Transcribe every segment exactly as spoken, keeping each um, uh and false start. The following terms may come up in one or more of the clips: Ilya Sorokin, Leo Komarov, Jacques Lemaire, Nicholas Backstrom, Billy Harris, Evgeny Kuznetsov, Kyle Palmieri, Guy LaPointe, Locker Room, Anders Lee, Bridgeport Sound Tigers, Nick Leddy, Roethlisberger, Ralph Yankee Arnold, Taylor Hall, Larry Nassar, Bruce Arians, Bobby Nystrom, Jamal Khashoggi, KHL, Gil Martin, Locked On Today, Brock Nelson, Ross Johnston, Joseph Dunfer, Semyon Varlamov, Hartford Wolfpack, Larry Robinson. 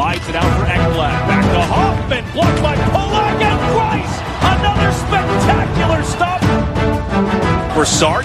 Slides it out for Ekblad. Back to Hoffman. Blocked by Polak and Price. Another spectacular stop. Broussard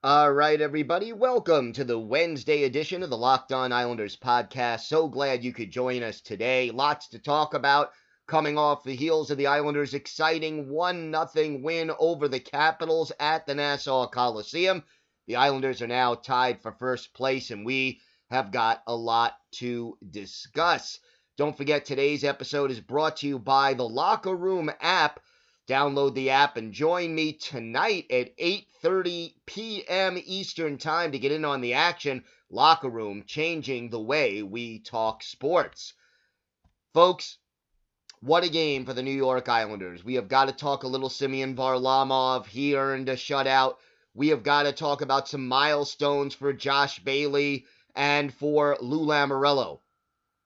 All right, everybody, welcome to the Wednesday edition of the Locked On Islanders podcast. So glad you could join us today. Lots to talk about coming off the heels of the Islanders' exciting one nothing win over the Capitals at the Nassau Coliseum. The Islanders are now tied for first place, and we have got a lot to discuss. Don't forget, today's episode is brought to you by the Locker Room app. Download the app and join me tonight at eight thirty p.m. Eastern Time to get in on the action. Locker Room, changing the way we talk sports. Folks, what a game for the New York Islanders. We have got to talk a little Semyon Varlamov. He earned a shutout. We have got to talk about some milestones for Josh Bailey and for Lou Lamorello.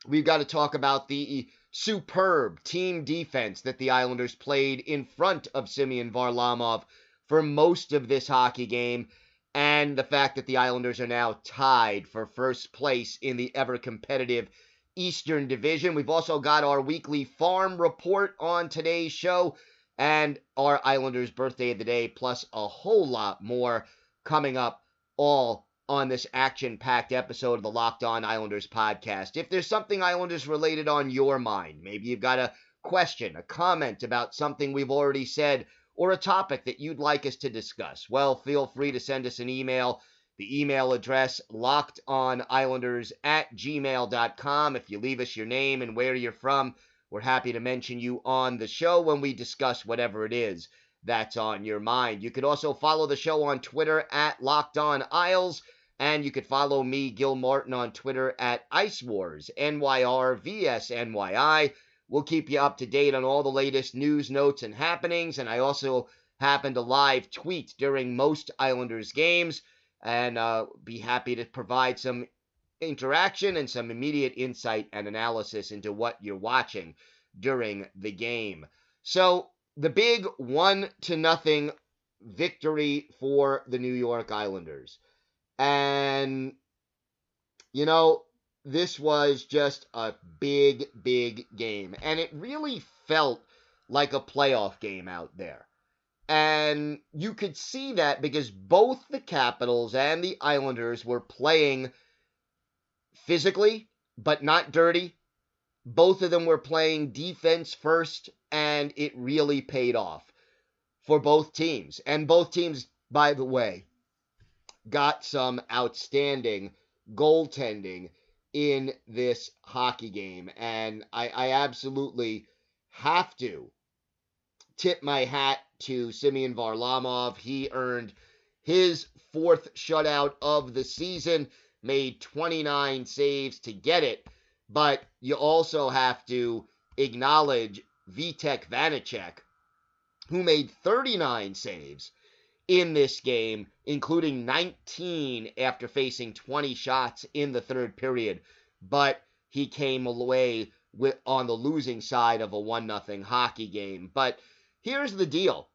We've got to talk about the superb team defense that the Islanders played in front of Semyon Varlamov for most of this hockey game, and the fact that the Islanders are now tied for first place in the ever-competitive Eastern Division. We've also got our weekly farm report on today's show, and our Islanders birthday of the day, plus a whole lot more coming up, all on this action-packed episode of the Locked On Islanders podcast. If there's something Islanders related on your mind, maybe you've got a question, a comment about something we've already said, or a topic that you'd like us to discuss, well, feel free to send us an email. The email address, lockedon islanders at gmail dot com. If you leave us your name and where you're from, we're happy to mention you on the show when we discuss whatever it is that's on your mind. You could also follow the show on Twitter at Locked On Isles, and you could follow me, Gil Martin, on Twitter at Ice Wars, N Y R V S N Y I. We'll keep you up to date on all the latest news, notes, and happenings, and I also happen to live tweet during most Islanders games, and uh, be happy to provide some interaction and some immediate insight and analysis into what you're watching during the game. So, the big one to nothing victory for the New York Islanders. And, you know, this was just a big, big game. And it really felt like a playoff game out there. And you could see that because both the Capitals and the Islanders were playing physically, but not dirty. Both of them were playing defense first, and it really paid off for both teams. And both teams, by the way, got some outstanding goaltending in this hockey game. And I, I absolutely have to tip my hat to Semyon Varlamov. He earned his fourth shutout of the season, made twenty-nine saves to get it. But you also have to acknowledge Vitek Vanacek, who made thirty-nine saves in this game, including nineteen after facing twenty shots in the third period. But he came away with, on the losing side of a one nothing hockey game. But here's the deal.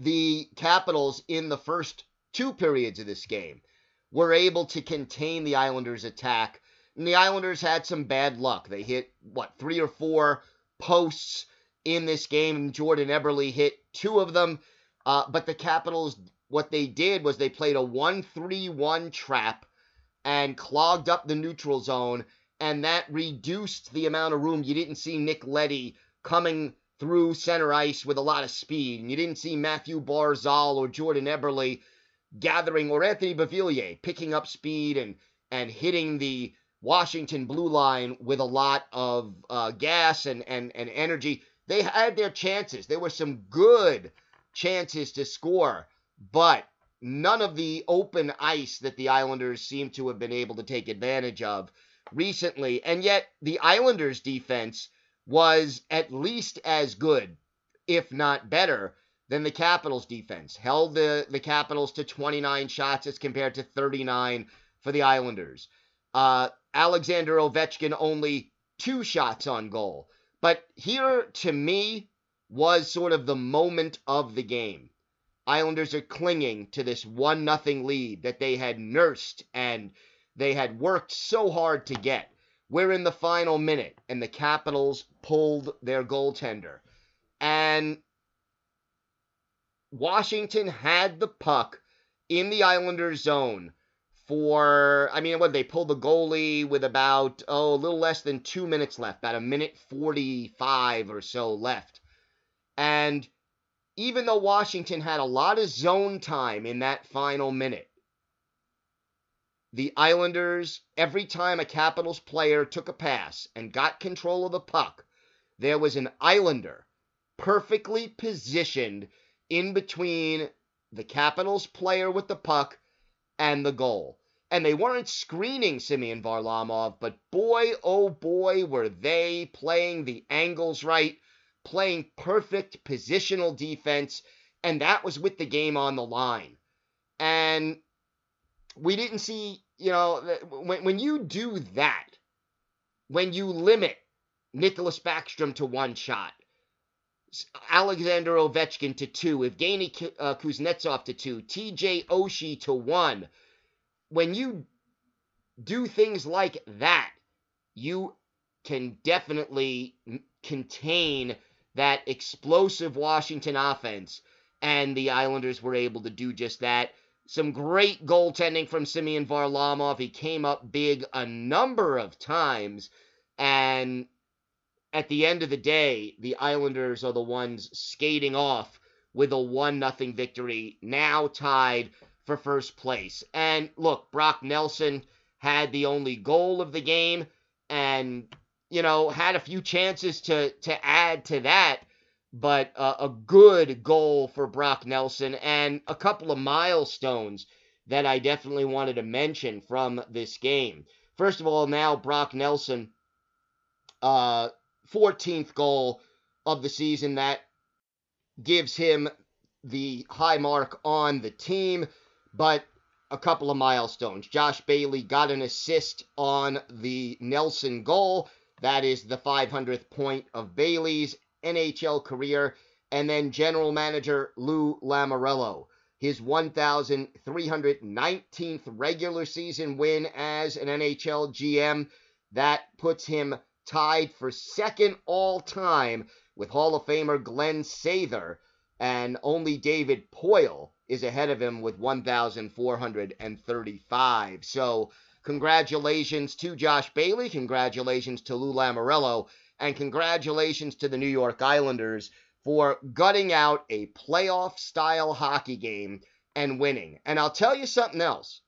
The Capitals in the first two periods of this game were able to contain the Islanders' attack. And the Islanders had some bad luck. They hit, what, three or four posts in this game, and Jordan Eberle hit two of them. Uh, but the Capitals, what they did was they played a one three one trap and clogged up the neutral zone, and that reduced the amount of room. You didn't see Nick Leddy coming through center ice with a lot of speed, and you didn't see Matthew Barzal or Jordan Eberle gathering, or Anthony Bevilier picking up speed and, and hitting the Washington blue line with a lot of uh, gas and, and, and energy. They had their chances. There were some good chances to score, but none of the open ice that the Islanders seem to have been able to take advantage of recently. And yet the Islanders' defense was at least as good, if not better, than the Capitals' defense. Held the, the Capitals to twenty-nine shots as compared to thirty-nine for the Islanders. Uh, Alexander Ovechkin only two shots on goal. But here, to me, was sort of the moment of the game. Islanders are clinging to this one nothing lead that they had nursed and they had worked so hard to get. We're in the final minute, and the Capitals pulled their goaltender. And Washington had the puck in the Islanders' zone for, I mean, what, they pulled the goalie with about, oh, a little less than two minutes left, about a minute forty-five or so left. And even though Washington had a lot of zone time in that final minute, the Islanders, every time a Capitals player took a pass and got control of the puck, there was an Islander perfectly positioned in between the Capitals player with the puck and the goal. And they weren't screening Semyon Varlamov, but boy, oh boy, were they playing the angles right, playing perfect positional defense, and that was with the game on the line. And we didn't see, you know, when, when you do that, when you limit Nicholas Backstrom to one shot, Alexander Ovechkin to two, Evgeny Kuznetsov to two, T J Oshie to one. When you do things like that, you can definitely contain that explosive Washington offense, and the Islanders were able to do just that. Some great goaltending from Semyon Varlamov. He came up big a number of times, and at the end of the day, the Islanders are the ones skating off with a one nothing victory, now tied for first place. And look, Brock Nelson had the only goal of the game and, you know, had a few chances to, to add to that, but uh, a good goal for Brock Nelson and a couple of milestones that I definitely wanted to mention from this game. First of all, now Brock Nelson, uh, fourteenth goal of the season. That gives him the high mark on the team, but a couple of milestones. Josh Bailey got an assist on the Nelson goal. That is the five hundredth point of Bailey's N H L career. And then general manager Lou Lamorello, his one thousand three hundred nineteenth regular season win as an N H L G M. That puts him tied for second all-time with Hall of Famer Glenn Sather, and only David Poile is ahead of him with one thousand four hundred thirty-five. So congratulations to Josh Bailey, congratulations to Lou Lamorello, and congratulations to the New York Islanders for gutting out a playoff-style hockey game and winning. And I'll tell you something else.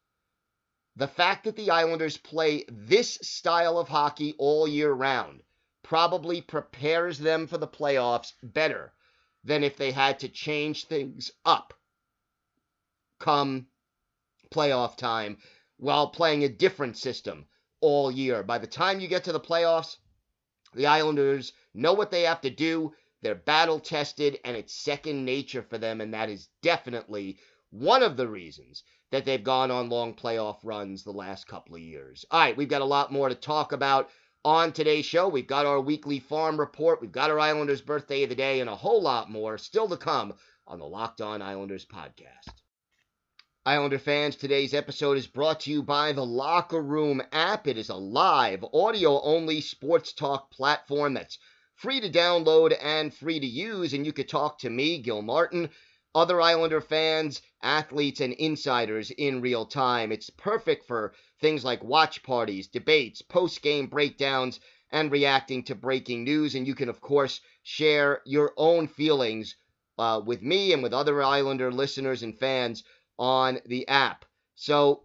The fact that the Islanders play this style of hockey all year round probably prepares them for the playoffs better than if they had to change things up come playoff time while playing a different system all year. By the time you get to the playoffs, the Islanders know what they have to do. They're battle-tested, and it's second nature for them, and that is definitely one of the reasons that they've gone on long playoff runs the last couple of years. All right, we've got a lot more to talk about on today's show. We've got our weekly farm report. We've got our Islanders birthday of the day and a whole lot more still to come on the Locked On Islanders podcast. Islander fans, today's episode is brought to you by the Locker Room app. It is a live, audio-only sports talk platform that's free to download and free to use, and you could talk to me, Gil Martin, other Islander fans, athletes, and insiders in real time. It's perfect for things like watch parties, debates, post-game breakdowns, and reacting to breaking news. And you can, of course, share your own feelings uh, with me and with other Islander listeners and fans on the app. So,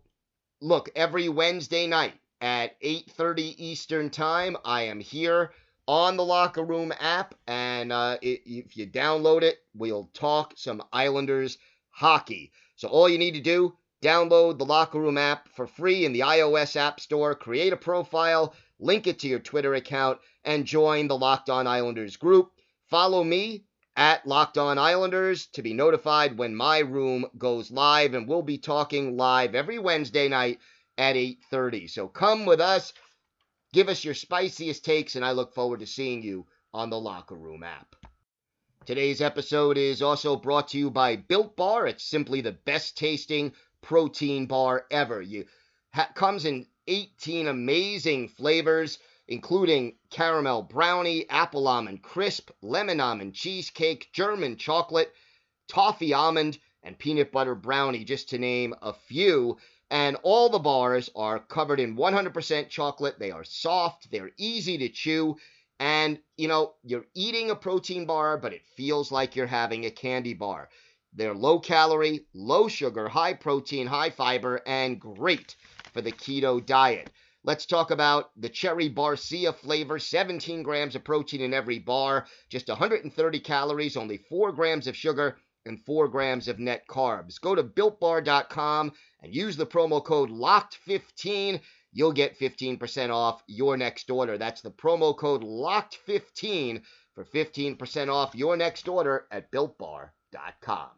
look, every Wednesday night at eight thirty Eastern Time, I am here on the Locker Room app, and uh, if you download it, we'll talk some Islanders Hockey. So all you need to do, download the Locker Room app for free in the iOS App Store, create a profile, link it to your Twitter account, and join the Locked On Islanders group. Follow me at Locked On Islanders to be notified when my room goes live, and we'll be talking live every Wednesday night at eight thirty. So come with us, give us your spiciest takes, and I look forward to seeing you on the Locker Room app. Today's episode is also brought to you by Built Bar. It's simply the best-tasting protein bar ever. It ha- comes in eighteen amazing flavors, including caramel brownie, apple almond crisp, lemon almond cheesecake, German chocolate, toffee almond, and peanut butter brownie, just to name a few. And all the bars are covered in one hundred percent chocolate. They are soft, they're easy to chew, and, you know, you're eating a protein bar, but it feels like you're having a candy bar. They're low calorie, low sugar, high protein, high fiber, and great for the keto diet. Let's talk about the Cherry Barcia flavor, seventeen grams of protein in every bar, just one hundred thirty calories, only four grams of sugar, and four grams of net carbs. Go to built bar dot com and use the promo code locked fifteen. You'll get fifteen percent off your next order. That's the promo code locked fifteen for fifteen percent off your next order at built bar dot com.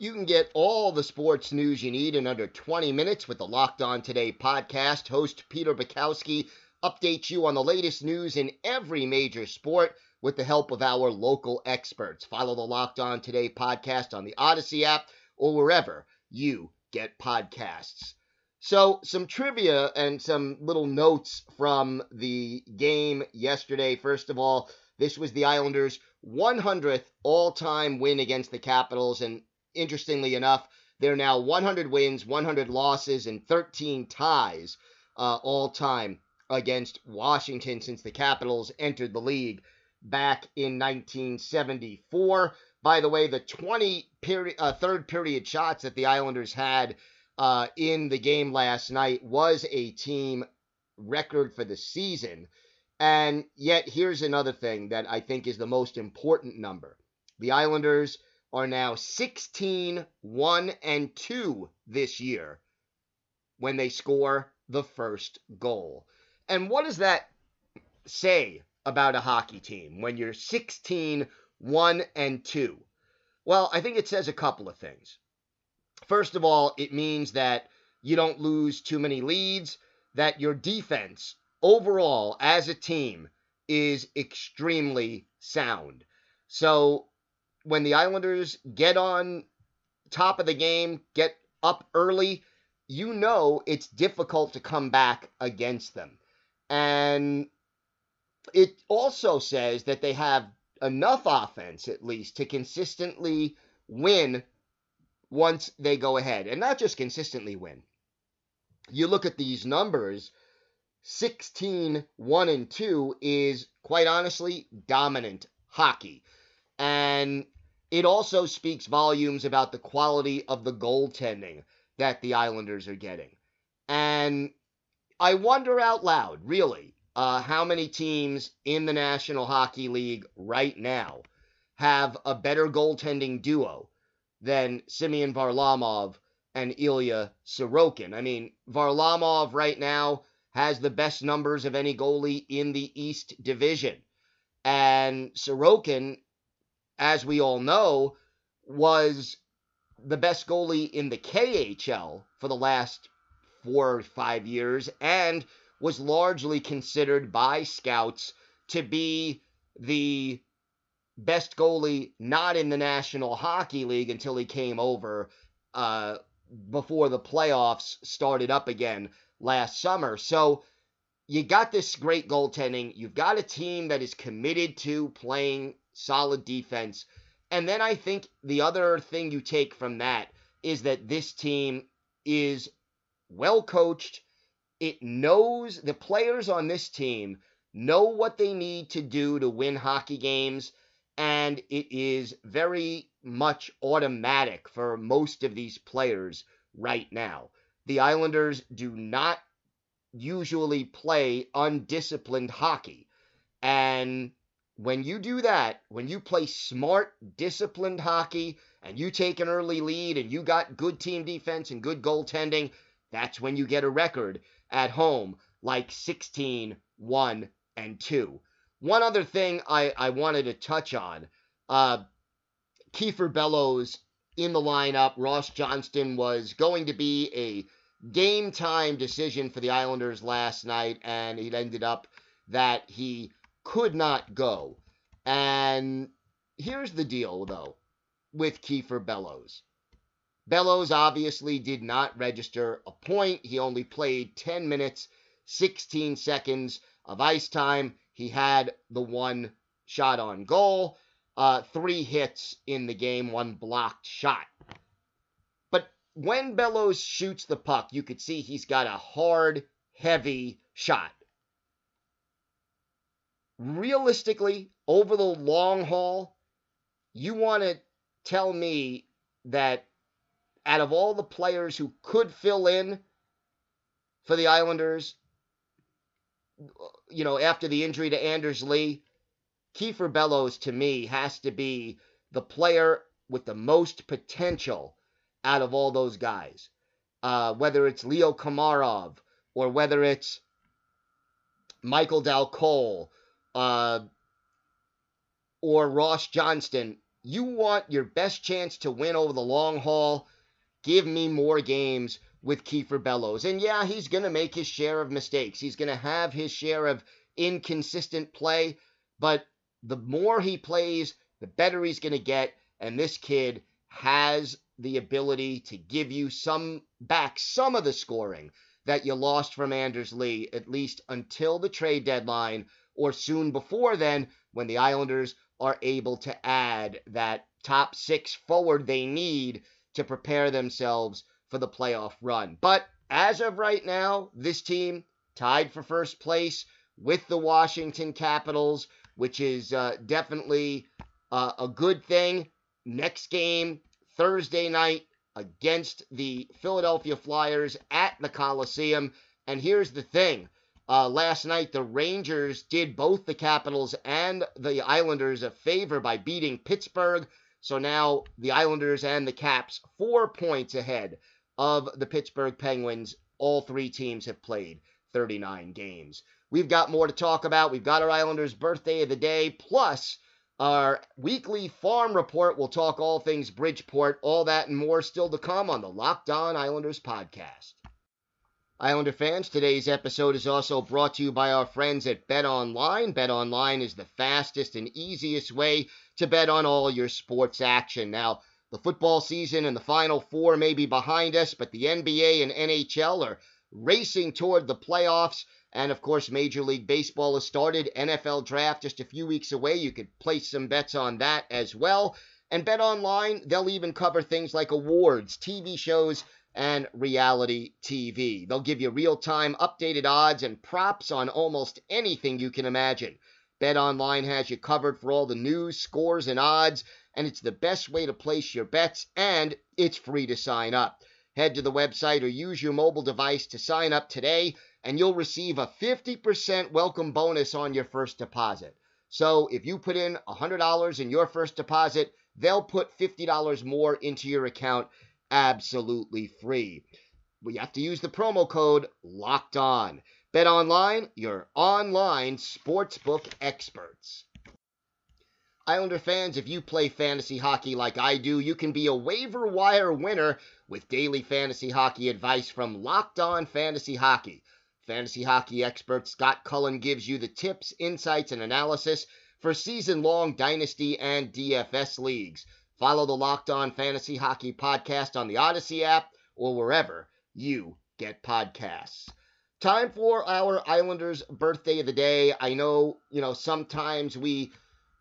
You can get all the sports news you need in under twenty minutes with the Locked On Today podcast. Host Peter Bukowski updates you on the latest news in every major sport with the help of our local experts. Follow the Locked On Today podcast on the Odyssey app or wherever you get podcasts. So some trivia and some little notes from the game yesterday. First of all, this was the Islanders' one hundredth all-time win against the Capitals, and interestingly enough, they're now one hundred wins, one hundred losses, and thirteen ties uh, all-time against Washington since the Capitals entered the league back in nineteen seventy-four. By the way, the twenty peri- uh, third-period shots that the Islanders had Uh, in the game last night was a team record for the season. And yet here's another thing that I think is the most important number. The Islanders are now sixteen one and two this year when they score the first goal. And what does that say about a hockey team when you're sixteen one and two? Well, I think it says a couple of things. First of all, it means that you don't lose too many leads, that your defense overall as a team is extremely sound. So when the Islanders get on top of the game, get up early, you know it's difficult to come back against them. And it also says that they have enough offense, at least, to consistently win once they go ahead, and not just consistently win. You look at these numbers, sixteen one and two is, quite honestly, dominant hockey. And it also speaks volumes about the quality of the goaltending that the Islanders are getting. And I wonder out loud, really, uh, how many teams in the National Hockey League right now have a better goaltending duo than Semyon Varlamov and Ilya Sorokin. I mean, Varlamov right now has the best numbers of any goalie in the East Division. And Sorokin, as we all know, was the best goalie in the K H L for the last four or five years and was largely considered by scouts to be the best goalie not in the National Hockey League until he came over uh, before the playoffs started up again last summer. So you got this great goaltending. You've got a team that is committed to playing solid defense. And then I think the other thing you take from that is that this team is well coached. It knows the players on this team know what they need to do to win hockey games. And it is very much automatic for most of these players right now. The Islanders do not usually play undisciplined hockey. And when you do that, when you play smart, disciplined hockey, and you take an early lead and you got good team defense and good goaltending, that's when you get a record at home like sixteen, one, and two. One other thing I, I wanted to touch on, uh, Kiefer Bellows in the lineup. Ross Johnston was going to be a game-time decision for the Islanders last night, and it ended up that he could not go. And here's the deal, though, with Kiefer Bellows. Bellows obviously did not register a point. He only played ten minutes, sixteen seconds of ice time. He had the one shot on goal, uh, three hits in the game, one blocked shot. But when Bellows shoots the puck, you could see he's got a hard, heavy shot. Realistically, over the long haul, you want to tell me that out of all the players who could fill in for the Islanders, you know, after the injury to Anders Lee, Kiefer Bellows, to me, has to be the player with the most potential out of all those guys. Uh, whether it's Leo Komarov or whether it's Michael Dalcol, Uh, or Ross Johnston, you want your best chance to win over the long haul. Give me more games with Kiefer Bellows. And yeah, he's going to make his share of mistakes. He's going to have his share of inconsistent play. But the more he plays, the better he's going to get. And this kid has the ability to give you some back some of the scoring that you lost from Anders Lee, at least until the trade deadline, or soon before then, when the Islanders are able to add that top six forward they need to prepare themselves for the playoff run. But as of right now, this team tied for first place with the Washington Capitals, which is uh, definitely uh, a good thing. Next game, Thursday night, against the Philadelphia Flyers at the Coliseum. And here's the thing. Uh, last night, the Rangers did both the Capitals and the Islanders a favor by beating Pittsburgh. So now the Islanders and the Caps four points ahead of the Pittsburgh Penguins. All three teams have played thirty-nine games. We've got more to talk about. We've got our Islanders' birthday of the day, plus our weekly farm report. We'll talk all things Bridgeport, all that and more still to come on the Locked On Islanders podcast. Islander fans, today's episode is also brought to you by our friends at BetOnline. BetOnline is the fastest and easiest way to bet on all your sports action. Now, the football season and the Final Four may be behind us, but the N B A and N H L are racing toward the playoffs. And, of course, Major League Baseball has started. N F L draft just a few weeks away. You could place some bets on that as well. And BetOnline, they'll even cover things like awards, T V shows, and reality T V. They'll give you real-time updated odds and props on almost anything you can imagine. BetOnline has you covered for all the news, scores, and odds, and it's the best way to place your bets, and it's free to sign up. Head to the website or use your mobile device to sign up today, and you'll receive a fifty percent welcome bonus on your first deposit. So if you put in one hundred dollars in your first deposit, they'll put fifty dollars more into your account absolutely free. We have to use the promo code Locked On. BetOnline, your online sportsbook experts. Islander fans, if you play fantasy hockey like I do, you can be a waiver wire winner with daily fantasy hockey advice from Locked On Fantasy Hockey. Fantasy hockey expert Scott Cullen gives you the tips, insights, and analysis for season-long dynasty and D F S leagues. Follow the Locked On Fantasy Hockey podcast on the Odyssey app or wherever you get podcasts. Time for our Islanders' birthday of the day. I know, you know, sometimes we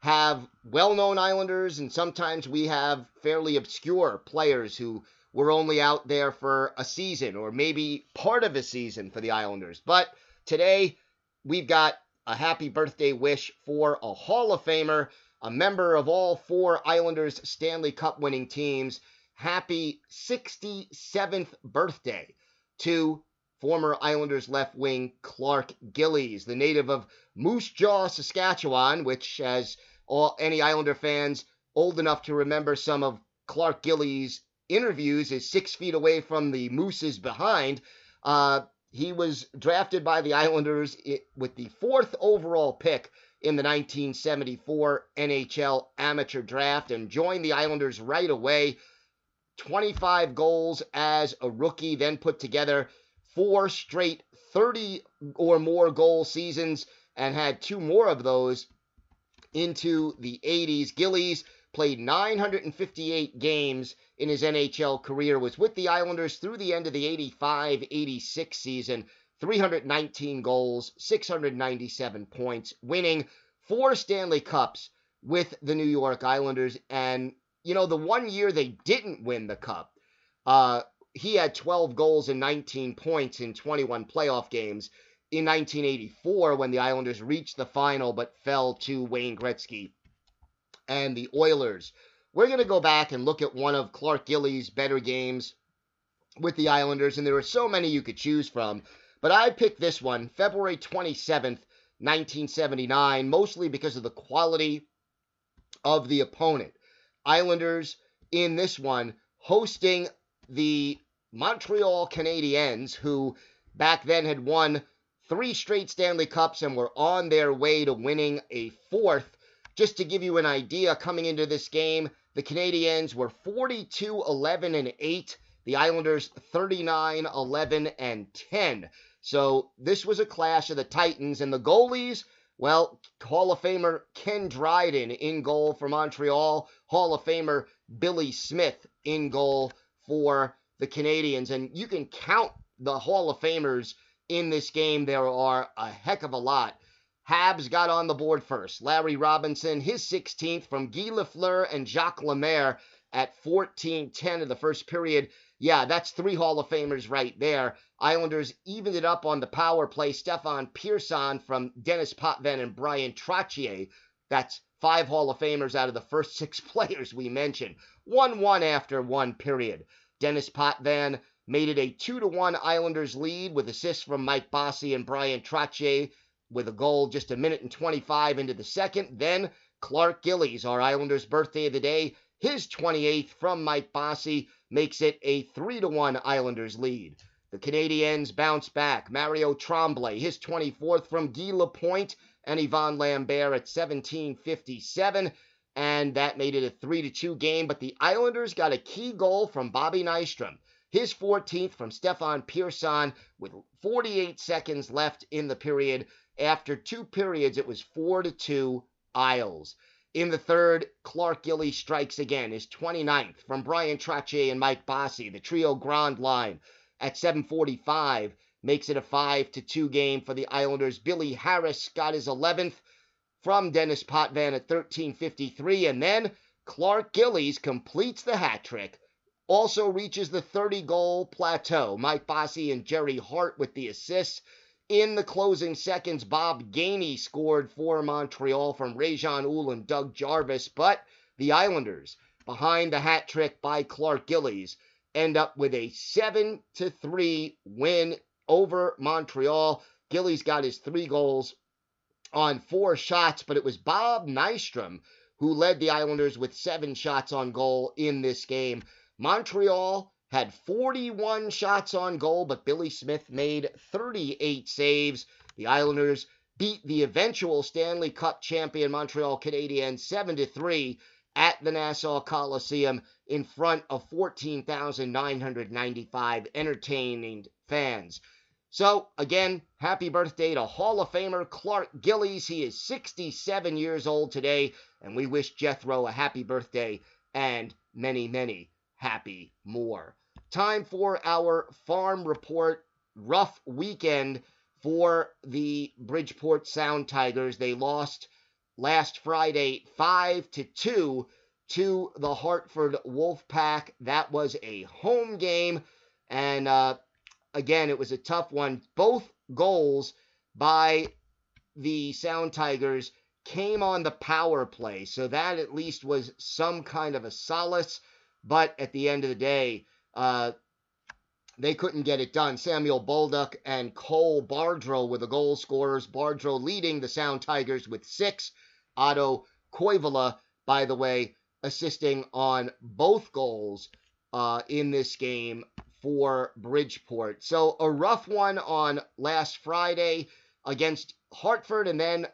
have well-known Islanders and sometimes we have fairly obscure players who were only out there for a season or maybe part of a season for the Islanders. But today we've got a happy birthday wish for a Hall of Famer, a member of all four Islanders Stanley Cup winning teams. Happy sixty-seventh birthday to former Islanders left wing Clark Gillies, the native of Moose Jaw, Saskatchewan, which, as all any Islander fans old enough to remember some of Clark Gillies interviews is six feet away from the Moose's behind. Uh, he was drafted by the Islanders with the fourth overall pick in the nineteen seventy-four N H L Amateur Draft and joined the Islanders right away. twenty-five goals as a rookie, then put together four straight thirty or more goal seasons and had two more of those into the eighties. Gillies played nine hundred fifty-eight games in his N H L career, was with the Islanders through the end of the eighty-five eighty-six season, three hundred nineteen goals, six hundred ninety-seven points, winning four Stanley Cups with the New York Islanders. And, you know, the one year they didn't win the Cup, uh, he had twelve goals and nineteen points in twenty-one playoff games in nineteen eighty-four when the Islanders reached the final but fell to Wayne Gretzky and the Oilers. We're going to go back and look at one of Clark Gillies' better games with the Islanders, and there are so many you could choose from. But I picked this one, February twenty-seventh, nineteen seventy-nine, mostly because of the quality of the opponent. Islanders in this one hosting the Montreal Canadiens, who back then had won three straight Stanley Cups and were on their way to winning a fourth. Just to give you an idea, coming into this game, the Canadiens were forty-two eleven and eight, the Islanders thirty-nine eleven and ten. So this was a clash of the Titans, and the goalies, well, Hall of Famer Ken Dryden in goal for Montreal, Hall of Famer Billy Smith in goal for the Canadiens, and you can count the Hall of Famers in this game. There are a heck of a lot. Habs got on the board first. Larry Robinson, his sixteenth from Guy Lafleur and Jacques Lemaire at fourteen ten of the first period. Yeah, that's three Hall of Famers right there. Islanders evened it up on the power play. Stéphane Persson from Dennis Potvin and Bryan Trottier. That's five Hall of Famers out of the first six players we mentioned. one one after one period. Dennis Potvin made it a two to one Islanders lead with assists from Mike Bossy and Bryan Trottier with a goal just a minute and twenty-five into the second. Then Clark Gillies, our Islanders' birthday of the day, his twenty-eighth from Mike Bossy, makes it a three to one Islanders lead. The Canadiens bounce back. Mario Tremblay, his twenty-fourth from Guy Lapointe and Yvon Lambert at seventeen fifty-seven, and that made it a three to two game, but the Islanders got a key goal from Bobby Nystrom, his fourteenth from Stéphane Persson with forty-eight seconds left in the period. After two periods, it was four to two Isles. In the third, Clark Gillies strikes again, his twenty-ninth from Bryan Trottier and Mike Bossy. The trio Grand Line at seven forty-five makes it a five to two game for the Islanders. Billy Harris got his eleventh from Dennis Potvin at thirteen fifty-three, and then Clark Gillies completes the hat trick, also reaches the thirty-goal plateau. Mike Bossy and Jerry Hart with the assists. In the closing seconds, Bob Gainey scored for Montreal from Rajon Ull and Doug Jarvis, but the Islanders, behind the hat trick by Clark Gillies, end up with a seven to three win over Montreal. Gillies got his three goals on four shots, but it was Bob Nystrom who led the Islanders with seven shots on goal in this game. Montreal had forty-one shots on goal, but Billy Smith made thirty-eight saves. The Islanders beat the eventual Stanley Cup champion Montreal Canadiens seven to three at the Nassau Coliseum in front of fourteen thousand nine hundred ninety-five entertaining fans. So, again, happy birthday to Hall of Famer Clark Gillies. He is sixty-seven years old today, and we wish Jethro a happy birthday and many, many happy more. Time for our Farm Report. Rough weekend for the Bridgeport Sound Tigers. They lost last Friday five to two to the Hartford Wolfpack. That was a home game. And uh, again, it was a tough one. Both goals by the Sound Tigers came on the power play. So that at least was some kind of a solace. But at the end of the day, Uh, they couldn't get it done. Samuel Bolduc and Cole Bardreau were the goal scorers. Bardreau leading the Sound Tigers with six. Otto Koivula, by the way, assisting on both goals uh, in this game for Bridgeport. So a rough one on last Friday against Hartford, and then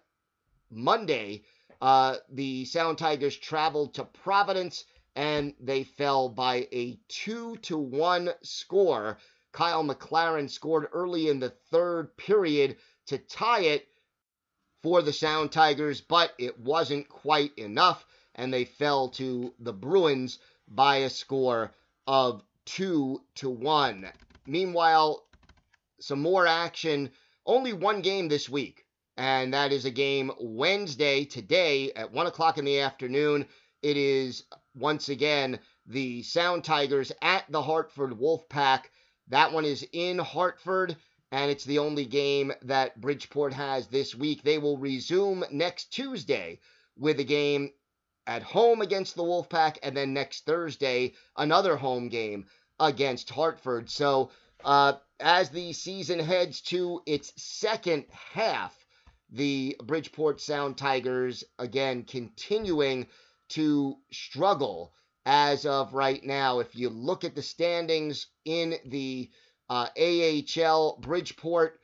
Monday, uh, the Sound Tigers traveled to Providence, and they fell by a two to one score. Kyle McLaren scored early in the third period to tie it for the Sound Tigers, but it wasn't quite enough, and they fell to the Bruins by a score of two to one. Meanwhile, some more action. Only one game this week, and that is a game Wednesday, today, at one o'clock in the afternoon. It is, once again, the Sound Tigers at the Hartford Wolfpack. That one is in Hartford, and it's the only game that Bridgeport has this week. They will resume next Tuesday with a game at home against the Wolfpack, and then next Thursday, another home game against Hartford. So, uh, as the season heads to its second half, the Bridgeport Sound Tigers, again, continuing to struggle as of right now. If you look at the standings in the uh, A H L, Bridgeport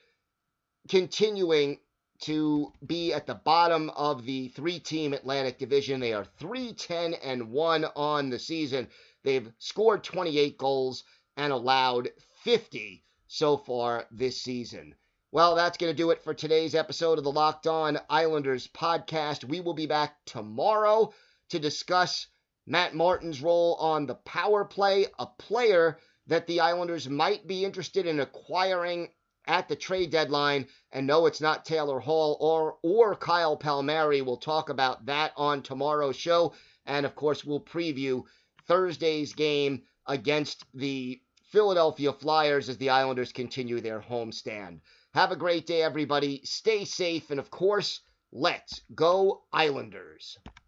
continuing to be at the bottom of the three-team Atlantic Division. They are three ten and one on the season. They've scored twenty-eight goals and allowed fifty so far this season. Well, that's going to do it for today's episode of the Locked On Islanders podcast. We will be back tomorrow to discuss Matt Martin's role on the power play, a player that the Islanders might be interested in acquiring at the trade deadline. And no, it's not Taylor Hall or, or Kyle Palmieri. We'll talk about that on tomorrow's show. And, of course, we'll preview Thursday's game against the Philadelphia Flyers as the Islanders continue their homestand. Have a great day, everybody. Stay safe, and, of course, let's go Islanders.